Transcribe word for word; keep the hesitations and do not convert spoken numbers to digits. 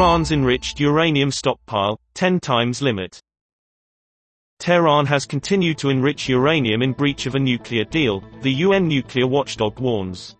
Iran's enriched uranium stockpile, ten times limit. Tehran has continued to enrich uranium in breach of a nuclear deal, the U N nuclear watchdog warns.